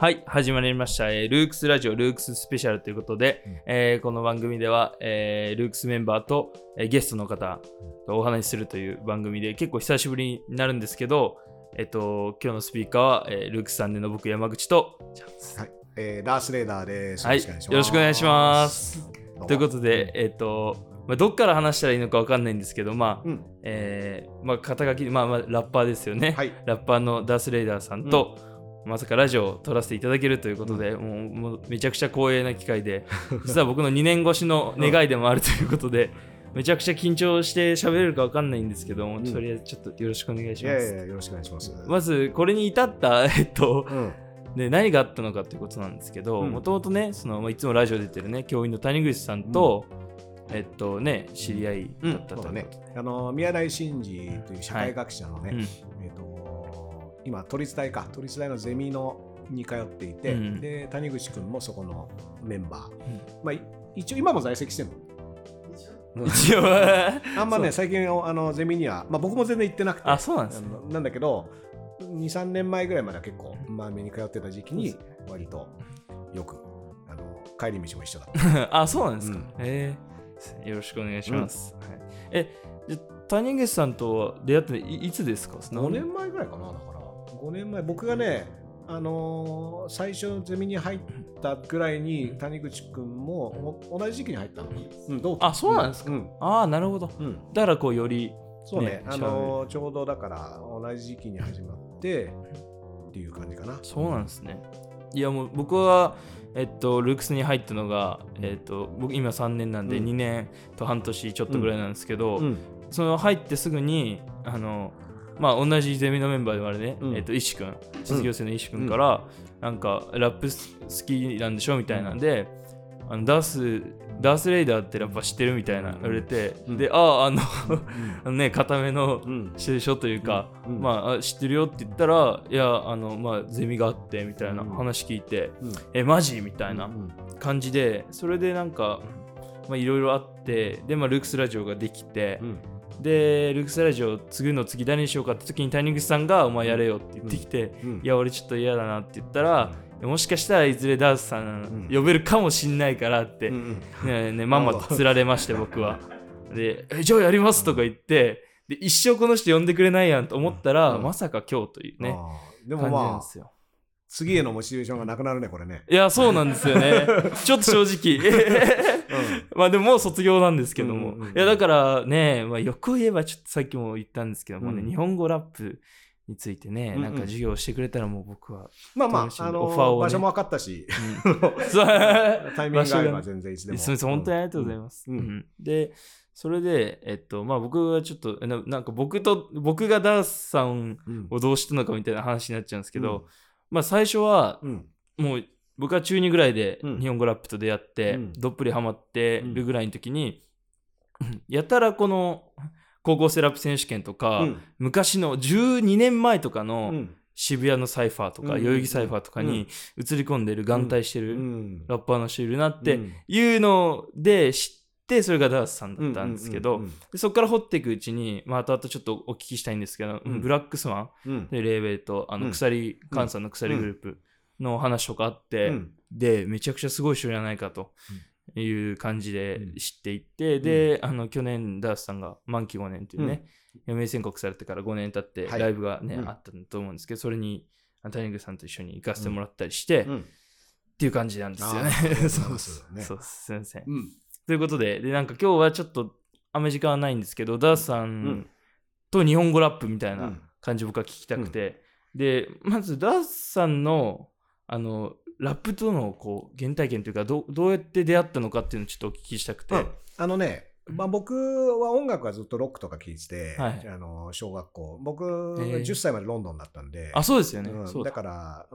はい、始まりました、ルークスラジオルークススペシャルということで、この番組では、ルークスメンバーと、ゲストの方とお話しするという番組で、結構久しぶりになるんですけど、今日のスピーカーは、ルークスさんでの僕山口と、はいラースレーダーです。はい、よろしくお願いします。ということで、どっから話したらいいのか分かんないんですけど、肩書き、ラッパーですよね、はい、ラッパーのダースレーダーさんと、まさかラジオを撮らせていただけるということで、もうめちゃくちゃ光栄な機会で、実は僕の2年越しの願いでもあるということで、めちゃくちゃ緊張して喋れるか分かんないんですけども、とりあえずちょっとよろしくお願いします。よろしくお願いします。まずこれに至った、で何があったのかということなんですけど、もともとね、そのいつもラジオ出てるね、教員の谷口さんと、知り合いだったとね、宮台真司という社会学者のね、今都立大のゼミのに通っていて、で谷口くんもそこのメンバー、一応今も在籍してるの一応あんまね最近ゼミには、僕も全然行ってなくて、あ、そうなんですね、なんだけど 2,3 年前ぐらいまでは結構前目に通ってた時期に割とよく帰り道も一緒だあ、そうなんですか、よろしくお願いします、谷口さんと出会ったのいつですか？5年前ぐらいかな。だから5年前僕がね、最初ゼミに入ったぐらいに谷口くんも同じ時期に入ったの、どう？あ、そうなんですか、ああ、なるほど、だからこうより、そうね、ちょうどだから同じ時期に始まってっていう感じかな。そうなんですね。いやもう僕はルークスに入ったのが、僕今3年なんで2年と半年ちょっとぐらいなんですけど、その入ってすぐに同じゼミのメンバーでもあれね、石君、卒業生の石君から、なんかラップ好きなんでしょみたいなんで、ダースレイダーってラッパ知ってるみたいな言われて、で、ね、固めのしてしょというか、知ってるよって言ったら、いやゼミがあってみたいな話聞いて、マジみたいな感じで、それでなんかいろいろあって、でルークスラジオができて、でルークスラジオ次の次誰にしようかって時に谷口さんがお前やれよって言ってきて、いや俺ちょっと嫌だなって言ったら、もしかしたらいずれダースさん呼べるかもしんないからって、まんまとつられまして僕はで、じゃあやりますとか言って、で一生この人呼んでくれないやんと思ったら、まさか今日というね、でも感じなんですよ。次へのモチベーションがなくなるねこれね。いやそうなんですよねちょっと正直でももう卒業なんですけども、いやだからね、欲を言えばちょっとさっきも言ったんですけどもね、日本語ラップについてね、なんか授業してくれたらもう僕はオファーを、ね、場所も分かったし、タイミングがあれば全然いつでも。そうです、本当にありがとうございます。で、それで僕はちょっとなんか僕がダースさんをどうしたのかみたいな話になっちゃうんですけど、最初は、もう僕は中2ぐらいで日本語ラップと出会って、どっぷりハマってるぐらいの時に、やたらこの高校生ラップ選手権とか、昔の12年前とかの渋谷のサイファーとか、代々木サイファーとかに映り込んでる、眼帯してるラッパーの人いるなっていうので知って、それがダースさんだったんですけど、でそこから掘っていくうちに、後々ちょっとお聞きしたいんですけど、ブラックスマンでレーベルと鎖関西の鎖グループの話とかあって、でめちゃくちゃすごい人じゃないかという感じで知っていって、で去年ダースさんが満期5年というね、余命宣告されてから5年経ってライブがね、あったと思うんですけど、それに谷口さんと一緒に行かせてもらったりして、っていう感じなんですよねそうですね、そうすいません、ということで、でなんか今日はちょっとあんまり時間はないんですけど、ダースさんと日本語ラップみたいな感じ僕は聞きたくて、でまずダースさんのラップとのこう原体験というか、どうやって出会ったのかっていうのをちょっとお聞きしたくて、僕は音楽はずっとロックとか聴いてて、小学校僕10歳までロンドンだったんで、あ、そうですよね、だか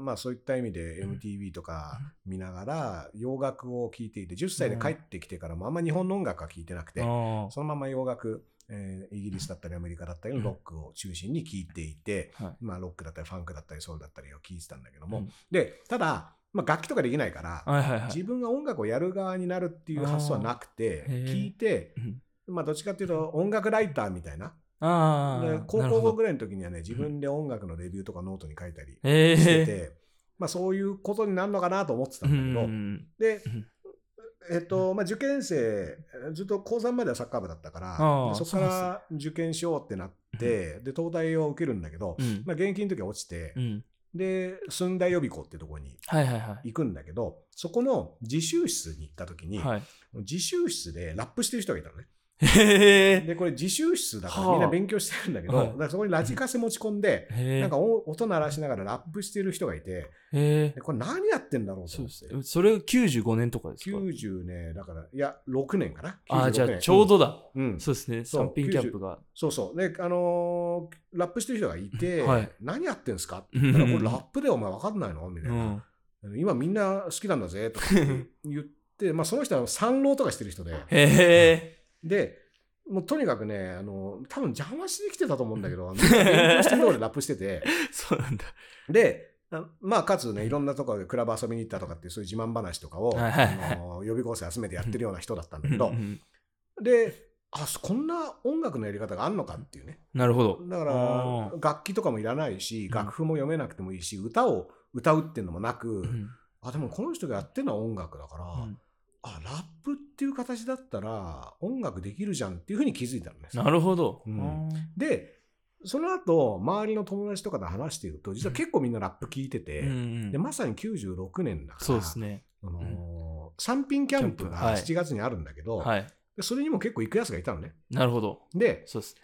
らそういった意味で MTV とか見ながら洋楽を聴いていて、10歳で帰ってきてからもあんま日本の音楽は聴いてなくて、そのまま洋楽、イギリスだったりアメリカだったりのロックを中心に聴いていて、ロックだったりファンクだったりソウルだったりを聴いてたんだけども、でただ楽器とかできないから、自分が音楽をやる側になるっていう発想はなくて、聞いて、どっちかっていうと音楽ライターみたいな、高校ぐらいの時にはね、自分で音楽のレビューとかノートに書いたりしてて、まあ、そういうことになるのかなと思ってたんだけど、うん、で、まあ、受験生ずっと高3まではサッカー部だったからそこから受験しようってなって、うん、で東大を受けるんだけど、うん、まあ、現役の時は落ちて、うん、で駿台予備校ってとこに行くんだけど、はいはいはい、そこの自習室に行った時に、はい、自習室でラップしてる人がいたのね。でこれ自習室だからみんな勉強してるんだけど、だからそこにラジカセ持ち込んでなんか音鳴らしながらラップしてる人がいて、でこれ何やってんだろうと思って。そうです。それが95年とかですか。90年だからいや6年かな。ああじゃあちょうどだ、うんうん、そうですね。3ピンキャップがそうそうで、ラップしてる人がいて、はい、何やってんすかって言ったら、これラップでお前分かんないのみたいな、うん、今みんな好きなんだぜとか言ってまあその人は三浪とかしてる人で、へえ、うんでもうとにかくね多分邪魔しに来てたと思うんだけど、勉強してる俺ラップしててそうなんだ。でまあかつねいろんなところでクラブ遊びに行ったとかっていうそういう自慢話とかを予備校生集めてやってるような人だったんだけどでこんな音楽のやり方があんのかっていうね。なるほど。だから楽器とかもいらないし楽譜も読めなくてもいいし、歌を歌うっていうのもなく、うん、でもこの人がやってるのは音楽だから、うん、ラップっていう形だったら音楽できるじゃんっていうふうに気づいたんです。なるほど、うん、でその後周りの友達とかで話していると実は結構みんなラップ聞いてて、うん、でまさに96年だからそうですね、うん、3品キャンプが7月にあるんだけど、はい、それにも結構行くやつがいたのね。なるほど。でそうですね、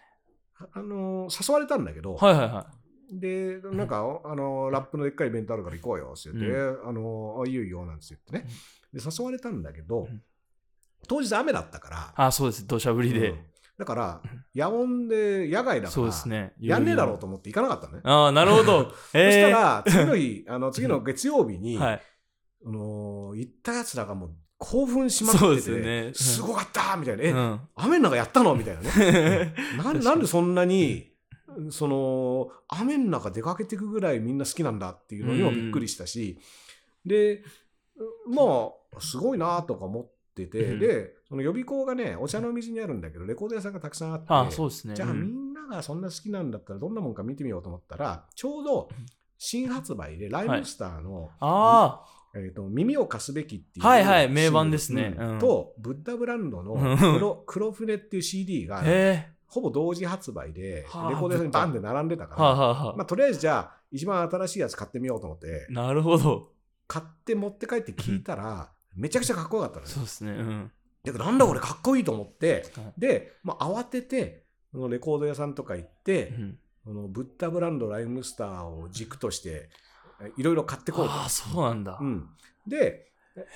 誘われたんだけど、はいはいはい、でなんか、うん、ラップのでっかいイベントあるから行こうよって言って、うん、いいよいいよなんて言ってね、で誘われたんだけど、うん、当日雨だったから、あそうです、土砂降りで、うん、だから夜音で野外だからそうです、ね、やんねえだろうと思って行かなかったのね。あなるほどそしたら次の月曜日に、うん、はい、行ったやつらがもう興奮しまってて、そうですね、うん、すごかったみたいな、うん、雨の中やったのみたいなねなんでそんなにその雨の中出かけていくぐらいみんな好きなんだっていうのにもびっくりしたし、うん、でまあすごいなとか思ってて、うん、でその予備校がねお茶の水にあるんだけどレコード屋さんがたくさんあって、あ、そうですね、じゃあみんながそんな好きなんだったらどんなもんか見てみようと思ったら、ちょうど新発売でライムスターの、はい、あー耳を貸すべきっていう、はいはい、名盤ですね、うん、とブッダブランドの黒船っていう CD がほぼ同時発売で、レコード屋さんにバンって並んでたから、はあはあはあ、まあ、とりあえずじゃあ一番新しいやつ買ってみようと思って、なるほど、買って持って帰って聞いたら、うん、めちゃくちゃかっこよかったのよ。そうですね、うん、だからなんだこれかっこいいと思って、うん、で、まあ、慌ててレコード屋さんとか行って、うん、ブッダブランドライムスターを軸としていろいろ買ってこうと。ああそうなんだ、うん、で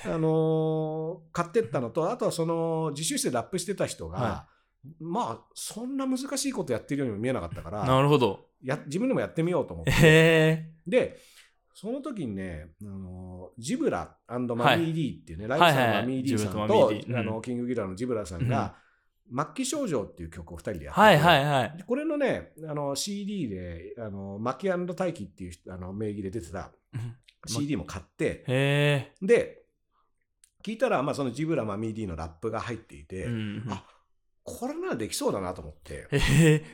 買ってったのと、あとはその自習室でラップしてた人が、はい、まあそんな難しいことやってるようにも見えなかったから、なるほど、自分でもやってみようと思って、でその時にねジブラ&マミー・ディーっていうね、はい、ライブさんのマミー・ディーさんと、はいはい、キングギドラのジブラさんが、うん、末期症状っていう曲を2人でやってて、はいはいはい、これのねCD でマキ&タイキっていう名義で出てた CD も買って、で聞いたら、まあ、そのジブラ・マミー・ディーのラップが入っていて、うん、あこれならできそうだなと思って、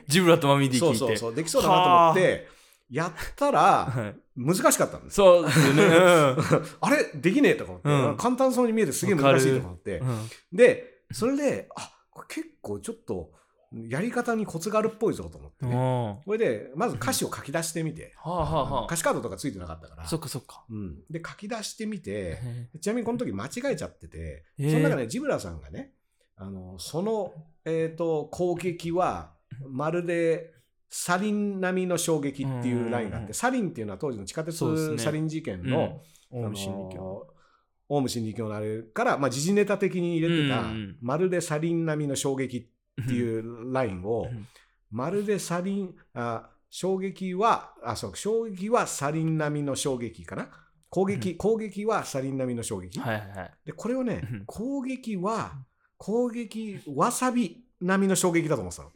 ジブラとマミーディ聞いて、そうそうそう、できそうだなと思ってやったら難しかったんです。そうですよね、うん、あれできねえとか思って、うん、簡単そうに見えてすげえ難しいとか思って、うん、でそれでこれ結構ちょっとやり方にコツがあるっぽいぞと思ってね、うん、これでまず歌詞を書き出してみて、うん、歌詞カードとかついてなかったから、そっかそっか、うん、で書き出してみて、ちなみにこの時間違えちゃってて、その中でジブラさんがねその、攻撃はまるでサリン並みの衝撃っていうラインがあって、サリンっていうのは当時の地下鉄、ね、サリン事件の、うん、オウム真理教のあれから、まあ、時事ネタ的に入れてた、うん、まるでサリン並みの衝撃っていうラインを、うん、まるでサリン衝撃はサリン並みの衝撃かな、攻撃はサリン並みの衝撃、はいはい、でこれをね、うん、攻撃わさび並みの衝撃だと思ってたの。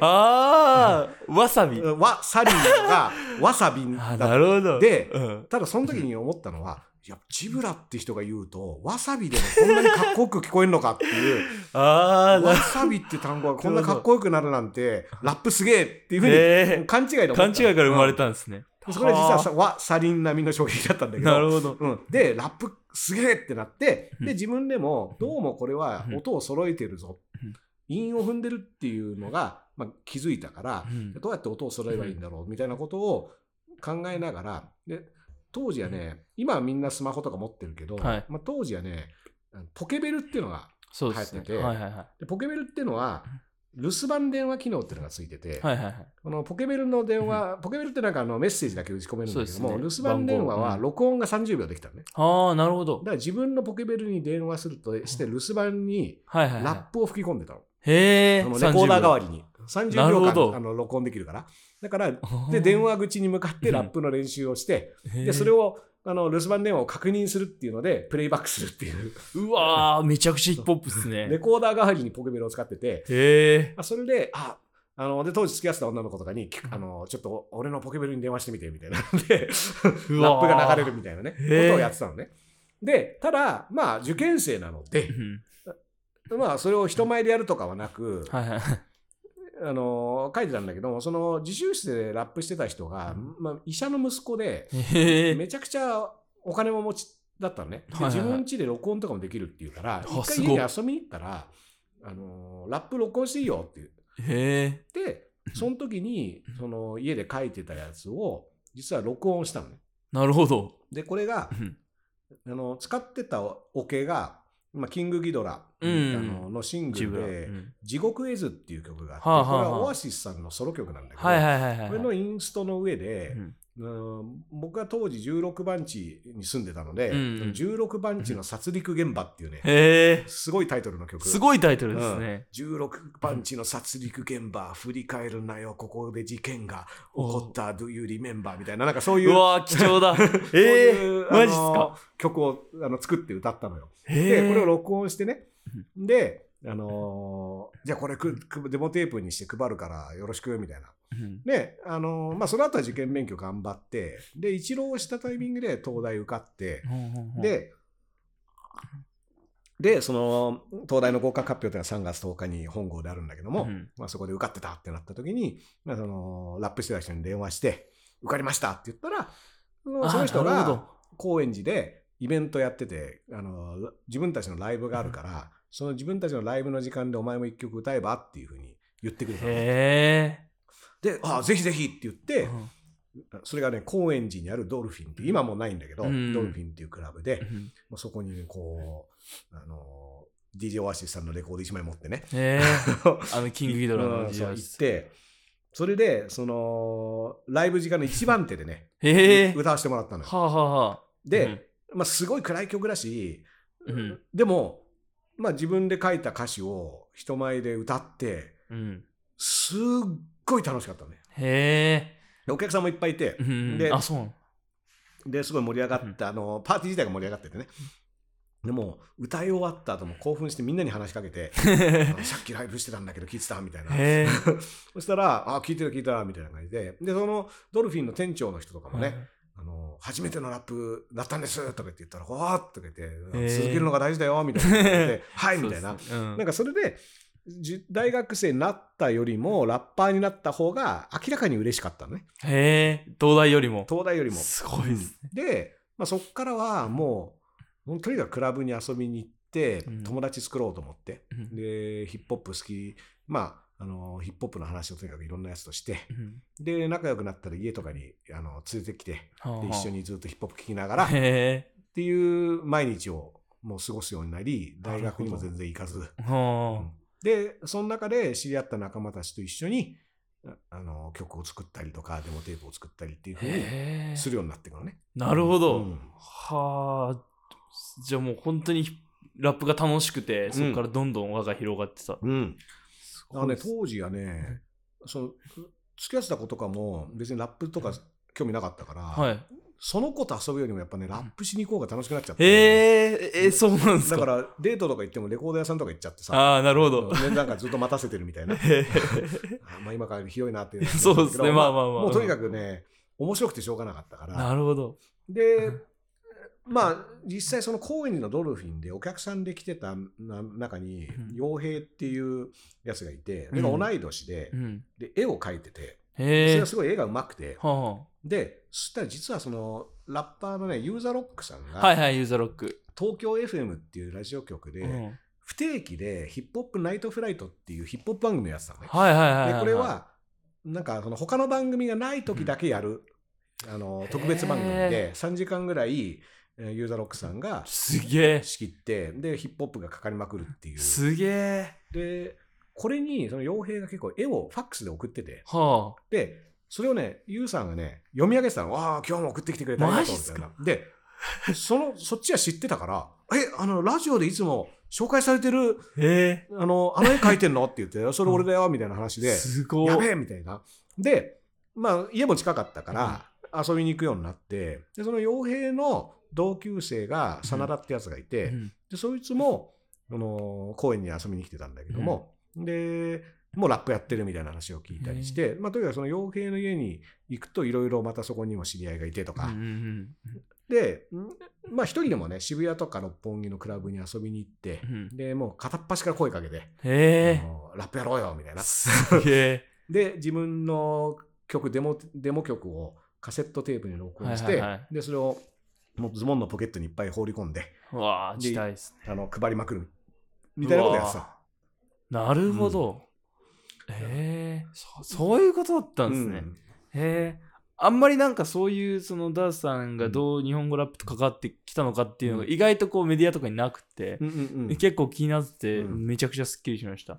ああ、わさび。わさびがわさびだった。なるほど。で、うん、ただその時に思ったのは、いやジブラって人が言うとわさびでもこんなにかっこよく聞こえるのかっていう。ああ、わさびって単語がこんなかっこよくなるなんてラップすげえっていうふうに勘違いだった。勘違いから生まれたんですね。うんそれは実はサリン並みの商品だったんだけど、なるほど、うん、でラップすげえってなって、うん、で自分でもどうもこれは音を揃えてるぞ、うん、韻を踏んでるっていうのが、まあ、気づいたから、うん、どうやって音を揃えばいいんだろうみたいなことを考えながら、で当時はね、うん、今はみんなスマホとか持ってるけど、はい、まあ、当時はねポケベルっていうのが流行ってて、ね、はいはいはい、でポケベルっていうのは留守番電話機能っていうのがついてて、はいはいはい、このポケベルの電話、うん、ポケベルってなんかメッセージだけ打ち込めるんだけども、ね、留守番電話は録音が30秒できたのね、うん、ああなるほど。だから自分のポケベルに電話するとして留守番にラップを吹き込んでたの、はいはいはい、へえ、レコーダー代わりに30秒間録音できるから、だからで電話口に向かってラップの練習をして、うん、でそれを留守番電話を確認するっていうのでプレイバックするっていう、うわーめちゃくちゃヒップホップですね。レコーダー代わりにポケベルを使ってて、へー、それでで当時付き合ってた女の子とかにちょっと俺のポケベルに電話してみてみたいなのでラップが流れるみたいなねことをやってたのね。でただまあ受験生なので、うん、まあそれを人前でやるとかはなく、はいはい、書いてたんだけども、その自習室でラップしてた人が、まあ、医者の息子でめちゃくちゃお金も持ちだったのね、で自分家で録音とかもできるっていうから、一回家に遊びに行ったらラップ録音していいよっていう、へー、でその時にその家で書いてたやつを実は録音したのね。なるほど。でこれが使ってたオケがキングギドラ、うん、のシングルで、うん、地獄絵図っていう曲があって、はあはあ、これはオアシスさんのソロ曲なんだけど、はいはいはいはい、これのインストの上で、うん、僕は当時16番地に住んでたので、うん、16番地の殺戮現場っていうね、うん、すごいタイトルの曲、すごいタイトルですね、うん、16番地の殺戮現場、振り返るなよここで事件が起こった、 Do you remember みたいな、なんかそういう、うわ貴重だそういうマジっすか、曲を作って歌ったのよ。でこれを録音してね、でじゃあこれデモテープにして配るからよろしくみたいな、うん、でまあ、その後は受験勉強頑張って、で一浪したタイミングで東大受かって、うん、でその東大の合格発表というのは3月10日に本郷であるんだけども、うん、まあ、そこで受かってたってなった時に、まあ、ラップしてた人に電話して受かりましたって言ったら、その人が高円寺でイベントやってて、自分たちのライブがあるから、うん、その自分たちのライブの時間でお前も一曲歌えばっていうふうに言ってくれたの。へー。で、ああぜひぜひって言って、うん、それがね高円寺にあるドルフィンって今もないんだけど、うん、ドルフィンっていうクラブで、うん、まあ、そこに、ね、こうDJ オアシスさんのレコード1枚持ってね、キングギドラの DJ オアシス行って、それでそのライブ時間の一番手でね歌わせてもらったのよ。はあはあ、で、まあ、すごい暗い曲だし、うん、でもまあ、自分で書いた歌詞を人前で歌って、うん、すっごい楽しかったね。へー。お客さんもいっぱいいて、うん、で、あ、そう。ですごい盛り上がった、うん、パーティー自体が盛り上がっててね、でも歌い終わった後も興奮してみんなに話しかけてさっきライブしてたんだけど聞いてたみたいなそしたらあ聞いてる聞いたみたいな感じで、でそのドルフィンの店長の人とかもね、はい、初めてのラップだったんですとか言って言ったらわーっとか言って、続けるのが大事だよみたいなではいみたいな、うん、なんかそれで大学生になったよりもラッパーになった方が明らかに嬉しかったのね。へえ、東大よりもすごいですね。で、まあ、そっからはもうとにかくクラブに遊びに行って友達作ろうと思って、うん、でヒップホップ好き、まあヒップホップの話をとにかくいろんなやつとして、うん、で仲良くなったら家とかに連れてきて、で一緒にずっとヒップホップ聴きながらっていう毎日をもう過ごすようになり、大学にも全然行かず、うん、でその中で知り合った仲間たちと一緒に曲を作ったりとかデモテープを作ったりっていう風にするようになっていくのね。なるほど、うん、はあ、じゃあもう本当にラップが楽しくてそこからどんどん輪が広がってた、うんうん、ね、当時はね、その付き合ってた子とかも別にラップとか興味なかったから、はい、その子と遊ぶよりもやっぱねラップしに行こうが楽しくなっちゃって、そうなんですか。だからデートとか行ってもレコード屋さんとか行っちゃってさ、あーなるほど、なんかずっと待たせてるみたいなあ、まあ今からひどいなっていうそうですね、まあまあまあ、もうとにかくね面白くてしょうがなかったから。なるほど。でまあ、実際その高円寺のドルフィンでお客さんで来てた中に陽平っていうやつがいて、うん、同い年 で、うん、で絵を描いてて、それはすごい絵がうまくて、はあ、で、そしたら実はそのラッパーのね、ユーザロックさんが、はいはい、ユーザロック、東京 FM っていうラジオ局で、うん、不定期でヒップホップナイトフライトっていうヒップホップ番組をやってたのね。はいはいはいはい、でこれはなんかその他の番組がない時だけやる、うん、特別番組で3時間ぐらいユーザロックさんが仕切ってでヒップホップがかかりまくるっていう。すげー。でこれにその傭兵が結構絵をファックスで送ってて、はあ、でそれをねユウさんがね読み上げてたの。わあ今日も送ってきてくれたんだと思ったな。でそっちは知ってたからラジオでいつも紹介されてる、あの絵描いてんのって言ってそれ俺だよみたいな話で、うん、すごいやべえみたいな。でまあ家も近かったから遊びに行くようになって、でその傭兵の同級生が真田ってやつがいて、うん、でそいつも、公園に遊びに来てたんだけども、うん、でもうラップやってるみたいな話を聞いたりして、うん、まあ、とにかくその傭兵の家に行くといろいろまたそこにも知り合いがいてとか、うん、でまあ一人でもね渋谷とか六本木のクラブに遊びに行って、うん、でもう片っ端から声かけて、ラップやろうよみたいな。で自分の曲デモ曲をカセットテープに録音して、はいはいはい、でそれをもうズボンのポケットにいっぱい放り込んで、うわー、時代ですね、配りまくるみたいなことやってた。なるほど、うん、そういうことだったんですね、うん、あんまりなんかそういうそのダースさんがどう日本語ラップと関わってきたのかっていうのが意外とこうメディアとかになくて、うんうんうん、結構気になっててめちゃくちゃすっきりしました、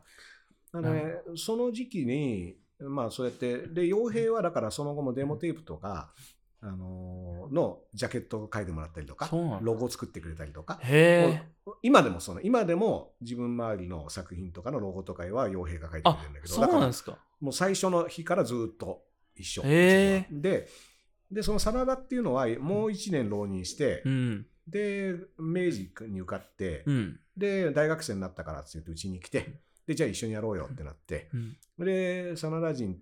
うん、だからね、その時期にまあそうやってで傭兵はだからその後もデモテープとかのジャケットを描いてもらったりとかロゴを作ってくれたりとか、今でも自分周りの作品とかのロゴとかは傭兵が描いてくれるんだけど、そうなんですか。だからもう最初の日からずっと一緒で、その真田っていうのはもう1年浪人して、うん、で明治に受かって、うん、で大学生になったからって言ってうちに来て、でじゃあ一緒にやろうよってなって、うん、で真田人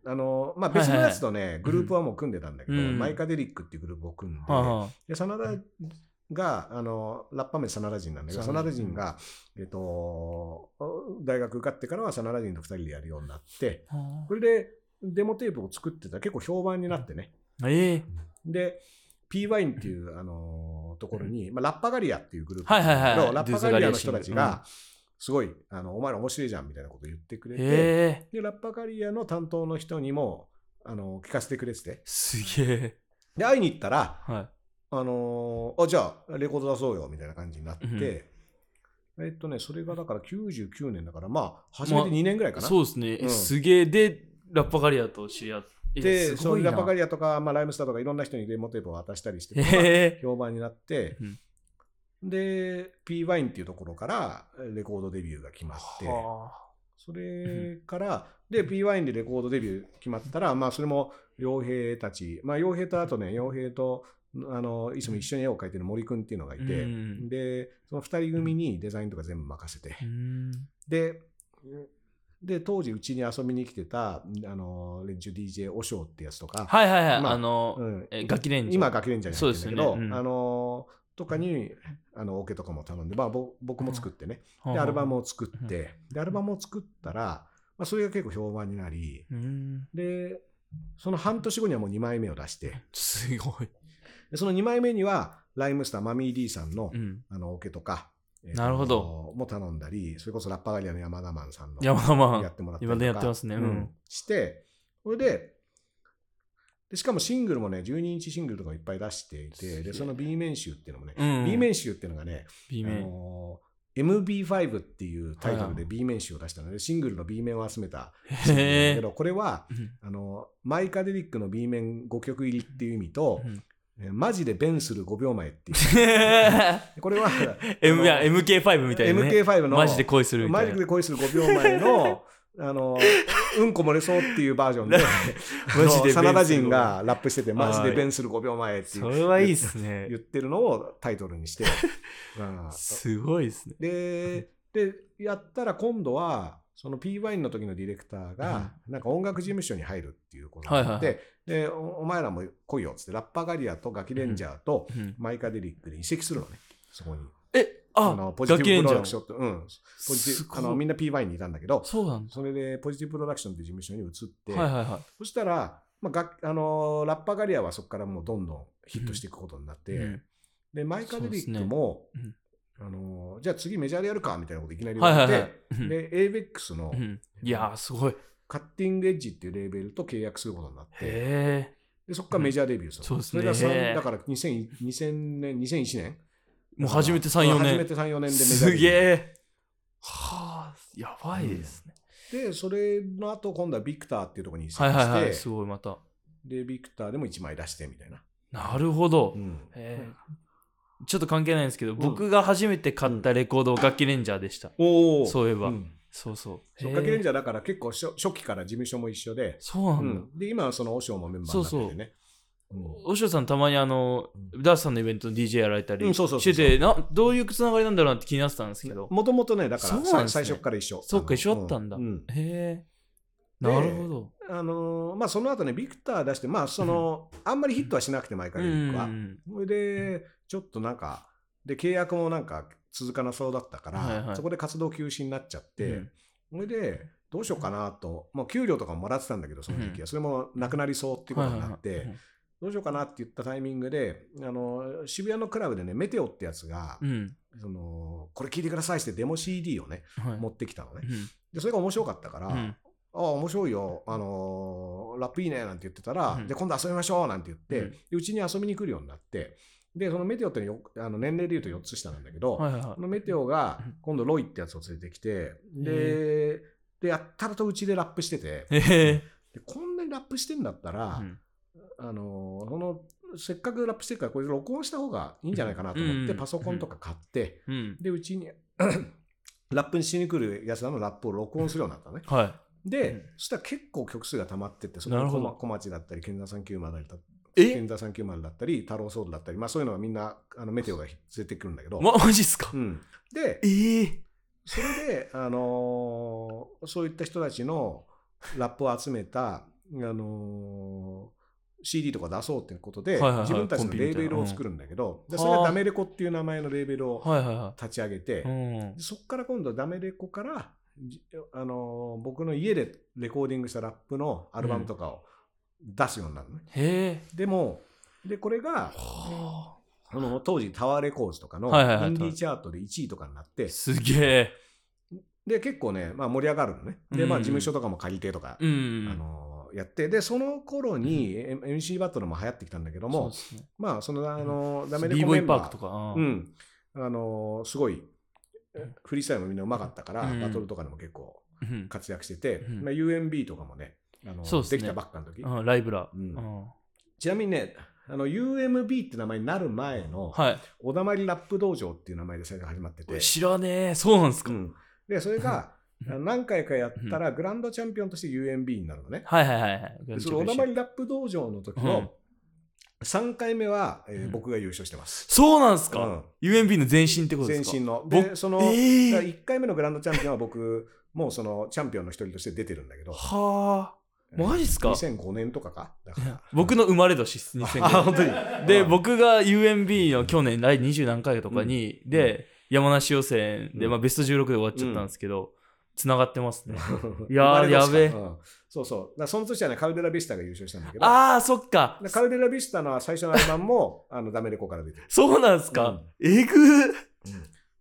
まあ、別のやつとね、はいはい、グループはもう組んでたんだけど、うん、マイカデリックっていうグループを組んで、うん、で真田がラッパ名真田人なんだけど、真田人が、大学受かってからは真田人と2人でやるようになって、うん、これでデモテープを作ってたら結構評判になってね、で Pワインっていう、ところに、まあ、ラッパガリアっていうグループなんだけど、はいはいはい、ラッパガリアの人たちが、うんすごいお前ら面白いじゃんみたいなこと言ってくれて、でラッパカリアの担当の人にも聞かせてくれてて、すげえ。で会いに行ったら、はい、じゃあレコード出そうよみたいな感じになって、うん、それがだから99年だからまあ初めて2年ぐらいかな、まあ、そうですね、うん、すげえ。でラッパカリアと知り合ってでそういうラッパカリアとか、まあ、ライムスターとかいろんな人にデモテープを渡したりして、評判になって、うんで Pワインっていうところからレコードデビューが決まって、それからで Pワインでレコードデビュー決まったら、まあそれも傭兵たち、まあ傭兵とあとね傭兵といつも一緒に絵を描いてる森くんっていうのがいて、でその2人組にデザインとか全部任せて、で当時うちに遊びに来てた連中 DJ おしょうってやつとか、はいはいはい、まあガキレンジャー今ガキレンジャーになってるんだけど、そうですよね、とかにオケとかも頼んで、まあ、僕も作ってね、うん、でアルバムを作って、うん、でアルバムを作ったら、まあ、それが結構評判になり、うん、でその半年後にはもう2枚目を出して、すごい。でその2枚目にはライムスターマミー D さんの、うん、オケとか、なるほども頼んだり、それこそラッパガリアの山田マンさんのやってもらったりとか今でやってますね、うんうん、してそれでしかもシングルもね12インチシングルとかもいっぱい出していて、でその B 面集っていうのもね、うんうん、B 面集っていうのがね、MB5 っていうタイトルで B 面集を出したのでシングルの B 面を集めたんだけど、これはマイカデリックの B 面5曲入りっていう意味と、うん、マジでベンする5秒前っていうこれはMK5 みたいなね、 MK5 のマジで恋するみたいな、マジで恋する5秒前のうんこ漏れそうっていうバージョンで真田人がラップしててマジで弁する5秒前ってそれはいいですね言ってるのをタイトルにしてすごいですね。 でやったら今度はその Pワインの時のディレクターがなんか音楽事務所に入るっていうことになって、でお前らも来いよっつってラッパガリアとガキレンジャーとマイカデリックで移籍するのね、そこにポジティブプロダクションって、うん、みんな Pワインにいたんだけど、 それでポジティブプロダクションって事務所に移って、はいはいはい、そしたらまあ、ラッパガリアはそこからもうどんどんヒットしていくことになって、うん、でマイカデリックも、ね、じゃあ次メジャーでやるかみたいなこといきなり言って、はいはい、で ABEX の、うん、いやすごいカッティングエッジっていうレーベルと契約することになって、でそこからメジャーデビューする、うん そうですね、それがだから2001年もう初めて 3,4 年でメジャーデビューすげえはあやばいですね、うん、でそれの後今度はビクターっていうところに移籍して、はいはいはい、すごいまたでビクターでも1枚出してみたいななるほど、うんちょっと関係ないんですけど、うん、僕が初めて買ったレコード楽器レンジャーでした、うん、そういえば、うん、そう楽器レンジャーだから結構 初期から事務所も一緒でそうなんだ、うん、で今はその和尚もメンバーになっててね和尚、うん、さんたまにダースさんのイベントの DJ やられたりしててどういうつながりなんだろうなって気になってたんですけどもともとねだから、ね、最初から一緒そうか一緒だったんだ、うん、へえなるほどまあ、その後ねビクター出して、まああんまりヒットはしなくて毎回言うか、ん、それでちょっとなんかで契約もなんか続かなそうだったから、はいはい、そこで活動休止になっちゃって、それでどうしようかなと、まあ、給料とかももらってたんだけどその時期は、それもなくなりそうっていうことになって、はいはいはい、どうしようかなって言ったタイミングで渋谷のクラブでねメテオってやつが、これ聞いてくださいってデモ CD をね、はい、持ってきたのね、でそれが面白かったから、ああ面白いよ、ラップいいねなんて言ってたら、で今度遊びましょうなんて言ってうち、に遊びに来るようになってでそのメテオって年齢でいうと4つ下なんだけど、はいはい、そのメテオが今度ロイってやつを連れてきて、でやったらとうちでラップしてて、でこんなにラップしてんだったら、そのせっかくラップしてるからこれ録音した方がいいんじゃないかなと思って、パソコンとか買って、でうちにラップにしに来るやつらのラップを録音するようになったね、はいでそしたら結構曲数がたまってってその小町だったり健太390だったり太郎ソードだったり、まあ、そういうのはみんなメテオが連れてくるんだけどマジっすか、うん、で、それで、そういった人たちのラップを集めた、CD とか出そうっていうことで、はいはいはい、自分たちのレーベルを作るんだけど、でそれがダメレコっていう名前のレーベルを立ち上げて、はいはいはいうん、そこから今度ダメレコから僕の家でレコーディングしたラップのアルバムとかを出すようになるね、でもでこれが当時タワーレコーズとかのインディーチャートで1位とかになって、はいはいはい、すげえで結構ね、まあ、盛り上がるのねで、まあ、事務所とかも借りてとか、やってでその頃に MC バトルも流行ってきたんだけども、そうですね、まあそのダメレコメンバー B-Boy パークとか、うん、すごいフリースタイルもみんなうまかったから、バトルとかでも結構活躍してて、まあ、UMB とかもね、できたばっかの時、ライブラ、ちなみにねUMB って名前になる前の、はい、おだまりラップ道場っていう名前で最初始まってて知らねえそうなんですか、でそれが何回かやったらグランドチャンピオンとして UMB になるのね、はいはいはい、でそのおだまりラップ道場の時の、3回目は、僕が優勝してます。そうなんですか、うん、UMB の前身ってことですか前身の。で、その、1回目のグランドチャンピオンは僕、もうそのチャンピオンの一人として出てるんだけど。はぁ、マジっすか ?2005 年とかか。だから僕の生まれ年っす、2005年。あ、本当に。で、僕が UMB の去年、第20何回かとかに、で、山梨予選で、まあ、ベスト16で終わっちゃったんですけど、つながってますね。いやー、やべえ。そうそう。その年はね、カルデラビスタが優勝したんだけど。あー、そっか。カルデラビスタの最初のアルバムもダメレコから出てる。そうなんですか。えぐー。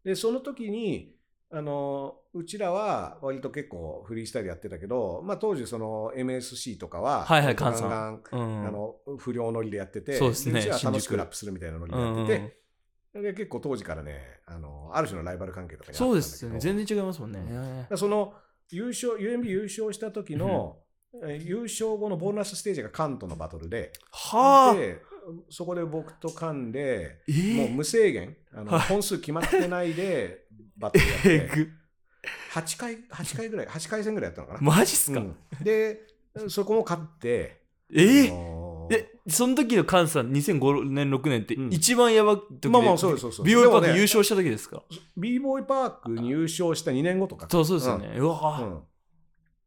で、その時に、うちらは割と結構フリースタイルやってたけど、まあ、当時その MSC とかは、はいはい、ガンガン、不良ノリでやってて、そうですね。うちは楽しくラップするみたいなノリでやってて、で結構当時からねある種のライバル関係とかにあったんだけどそうですよね全然違いますもんねそのUMB 優勝した時の、優勝後のボーナスステージがカンとのバトル でそこで僕とカンで、もう無制限本数決まってないでバトルやって8回ぐらい8回戦ぐらいやったのかなマジっすか、でそこも勝ってでその時のカンさん2005年6年って一番やばい時で、まあまあそうですそうそう B-Boy パーク優勝した時ですかで、ね、B-Boy パークに優勝した2年後とかそうですよね、うわ、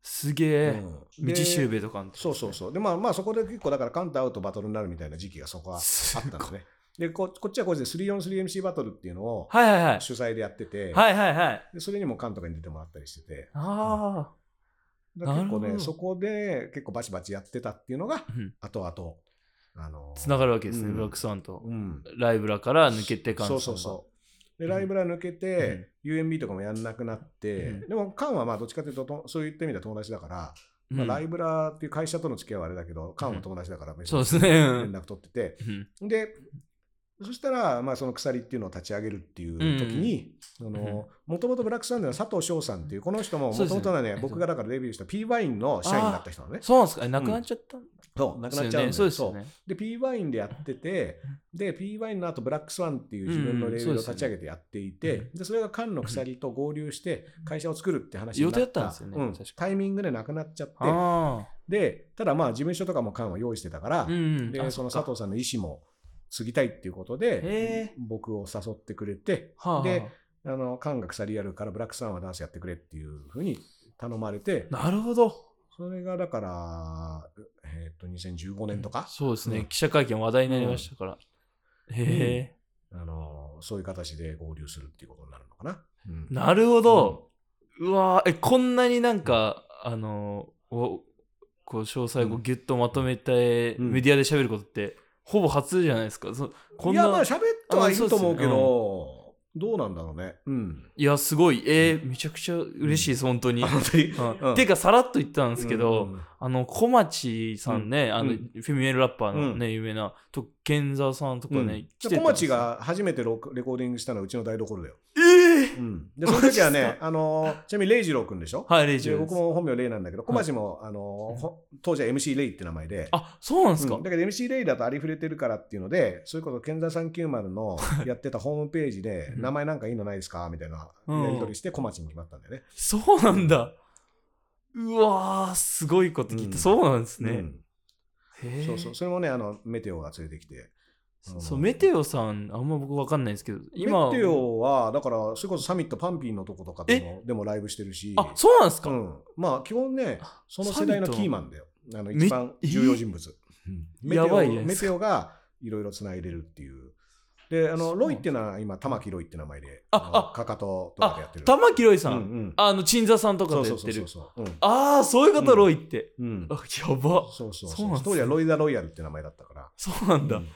すげえ、道しるべとかの時、ね、そうでまあそこで結構だからカンとアウトバトルになるみたいな時期がそこはあったんですねでこっちはこっちで 3on3MC バトルっていうのを主催でやってて、でそれにもカンとかに出てもらったりしててああ、結構ねそこで結構バチバチやってたっていうのが、うん、後々つながるわけですね、ブラックスワンと、うん、ライブラから抜けて感じそうそうそうでライブラ抜けて、うん、UMB とかもやんなくなって、うん、でもカンはまあどっちかというとそういった意味では友達だから、うんまあ、ライブラっていう会社との付き合いはあれだけど、うん、カンは友達だからめちゃくちゃ連絡取ってて、うん、でそしたら、まあ、その鎖っていうのを立ち上げるっていう時にもともとブラックスワンでの佐藤翔さんっていうこの人ももともとはね僕がだからデビューした P ワインの社員になった人なのね。そうなんですか。なくなっちゃったんだ。そうなくなっちゃうんですよね。そうですよね。で P ワインでやっててで P ワインの後ブラックスワンっていう自分のレーベルを立ち上げてやっていて、でそれが菅の鎖と合流して会社を作るって話になったタイミングでなくなっちゃってでただまあ事務所とかも菅は用意してたから、でその佐藤さんの意思も継ぎたいっていうことで僕を誘ってくれて、でカンが鎖やるからブラックスワンはダンスやってくれっていうふうに頼まれて。なるほど。それがだから、2015年とか、うん、そうですね、うん、記者会見話題になりましたから、うん、へえ、そういう形で合流するっていうことになるのかな、うん、なるほど、うん、うわーこんなになんかこう詳細をギュッとまとめて、うん、メディアで喋ることってほぼ初じゃないですか。こんな、いやまあ喋ってはいいと思うけど、うん、どうなんだろうね、うん、いやすごい、めちゃくちゃ嬉しいです、うん、本当にていうかさらっと言ったんですけど、うんうん、小町さんね、うん、フェミネルラッパーのね、うん、有名な健座さんとかね、うん、来てたんですよ。小町が初めてレコーディングしたのはうちの台所だよ。うん、でその時はねちなみにレイジロー君でしょ、はい、レイジローで僕も本名レイなんだけど、小町も、当時は MC レイって名前で。あ、そうなんですか、うん、だけど MC レイだとありふれてるからっていうので、そういうことケンザ390のやってたホームページで名前なんかいいのないですかみたいなやり取りして小町に決まったんだよね、うん、そうなんだ。うわーすごいこと聞いて、うん、そうなんですね、うん、へえ。そうそう、それもねメテオが連れてきて、そうメテオさんあんま僕分かんないですけど、今メテオはだからそれこそサミットパンピーのとことかでもライブしてるし。あ、そうなんですか、うん、まあ基本ねその世代のキーマンだよ、一番重要人物、やばいです。メテオがいろいろつないでるっていう。でロイっていうのは今玉木ロイって名前で、かかととかでやってる玉木ロイさん、うんうん、鎮座さんとかでやってる。ああそういう方、うん、ロイって、うん、あやば。そう当時はロイザロイヤルって名前だったから。そうなんだ、うん、へ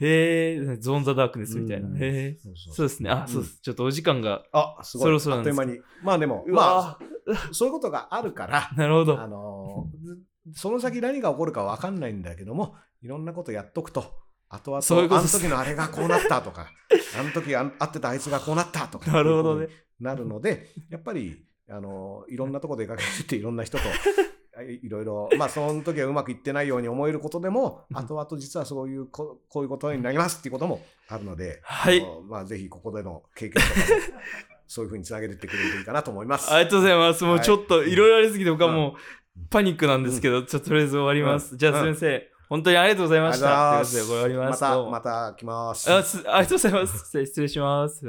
え、ゾーンザダークネスみたいな。へえ、そうですね。あ、そうです。ちょっとお時間が、すごいそろそろなんですけど、あっという間に。まあでも、まあそういうことがあるから、なるほど。その先何が起こるか分かんないんだけども、いろんなことやっとくと、あとはそういうことです。あの時のあれがこうなったとか、あの時会ってたあいつがこうなったとか、なるほどね。なるので、やっぱりいろんなとこ出かけていろんな人と。いろいろ、まあその時はうまくいってないように思えることでも、後々実はそういうこういうことになりますっていうこともあるので、はい、まあぜひここでの経験とかそういう風につなげていってくれるといいかなと思います。ありがとうございます。もうちょっといろいろありすぎて僕はもうパニックなんですけど、ちょっととりあえず終わります、うん、じゃあ先生、うん、本当にありがとうございました。また来ます。ありがとうございます。失礼します。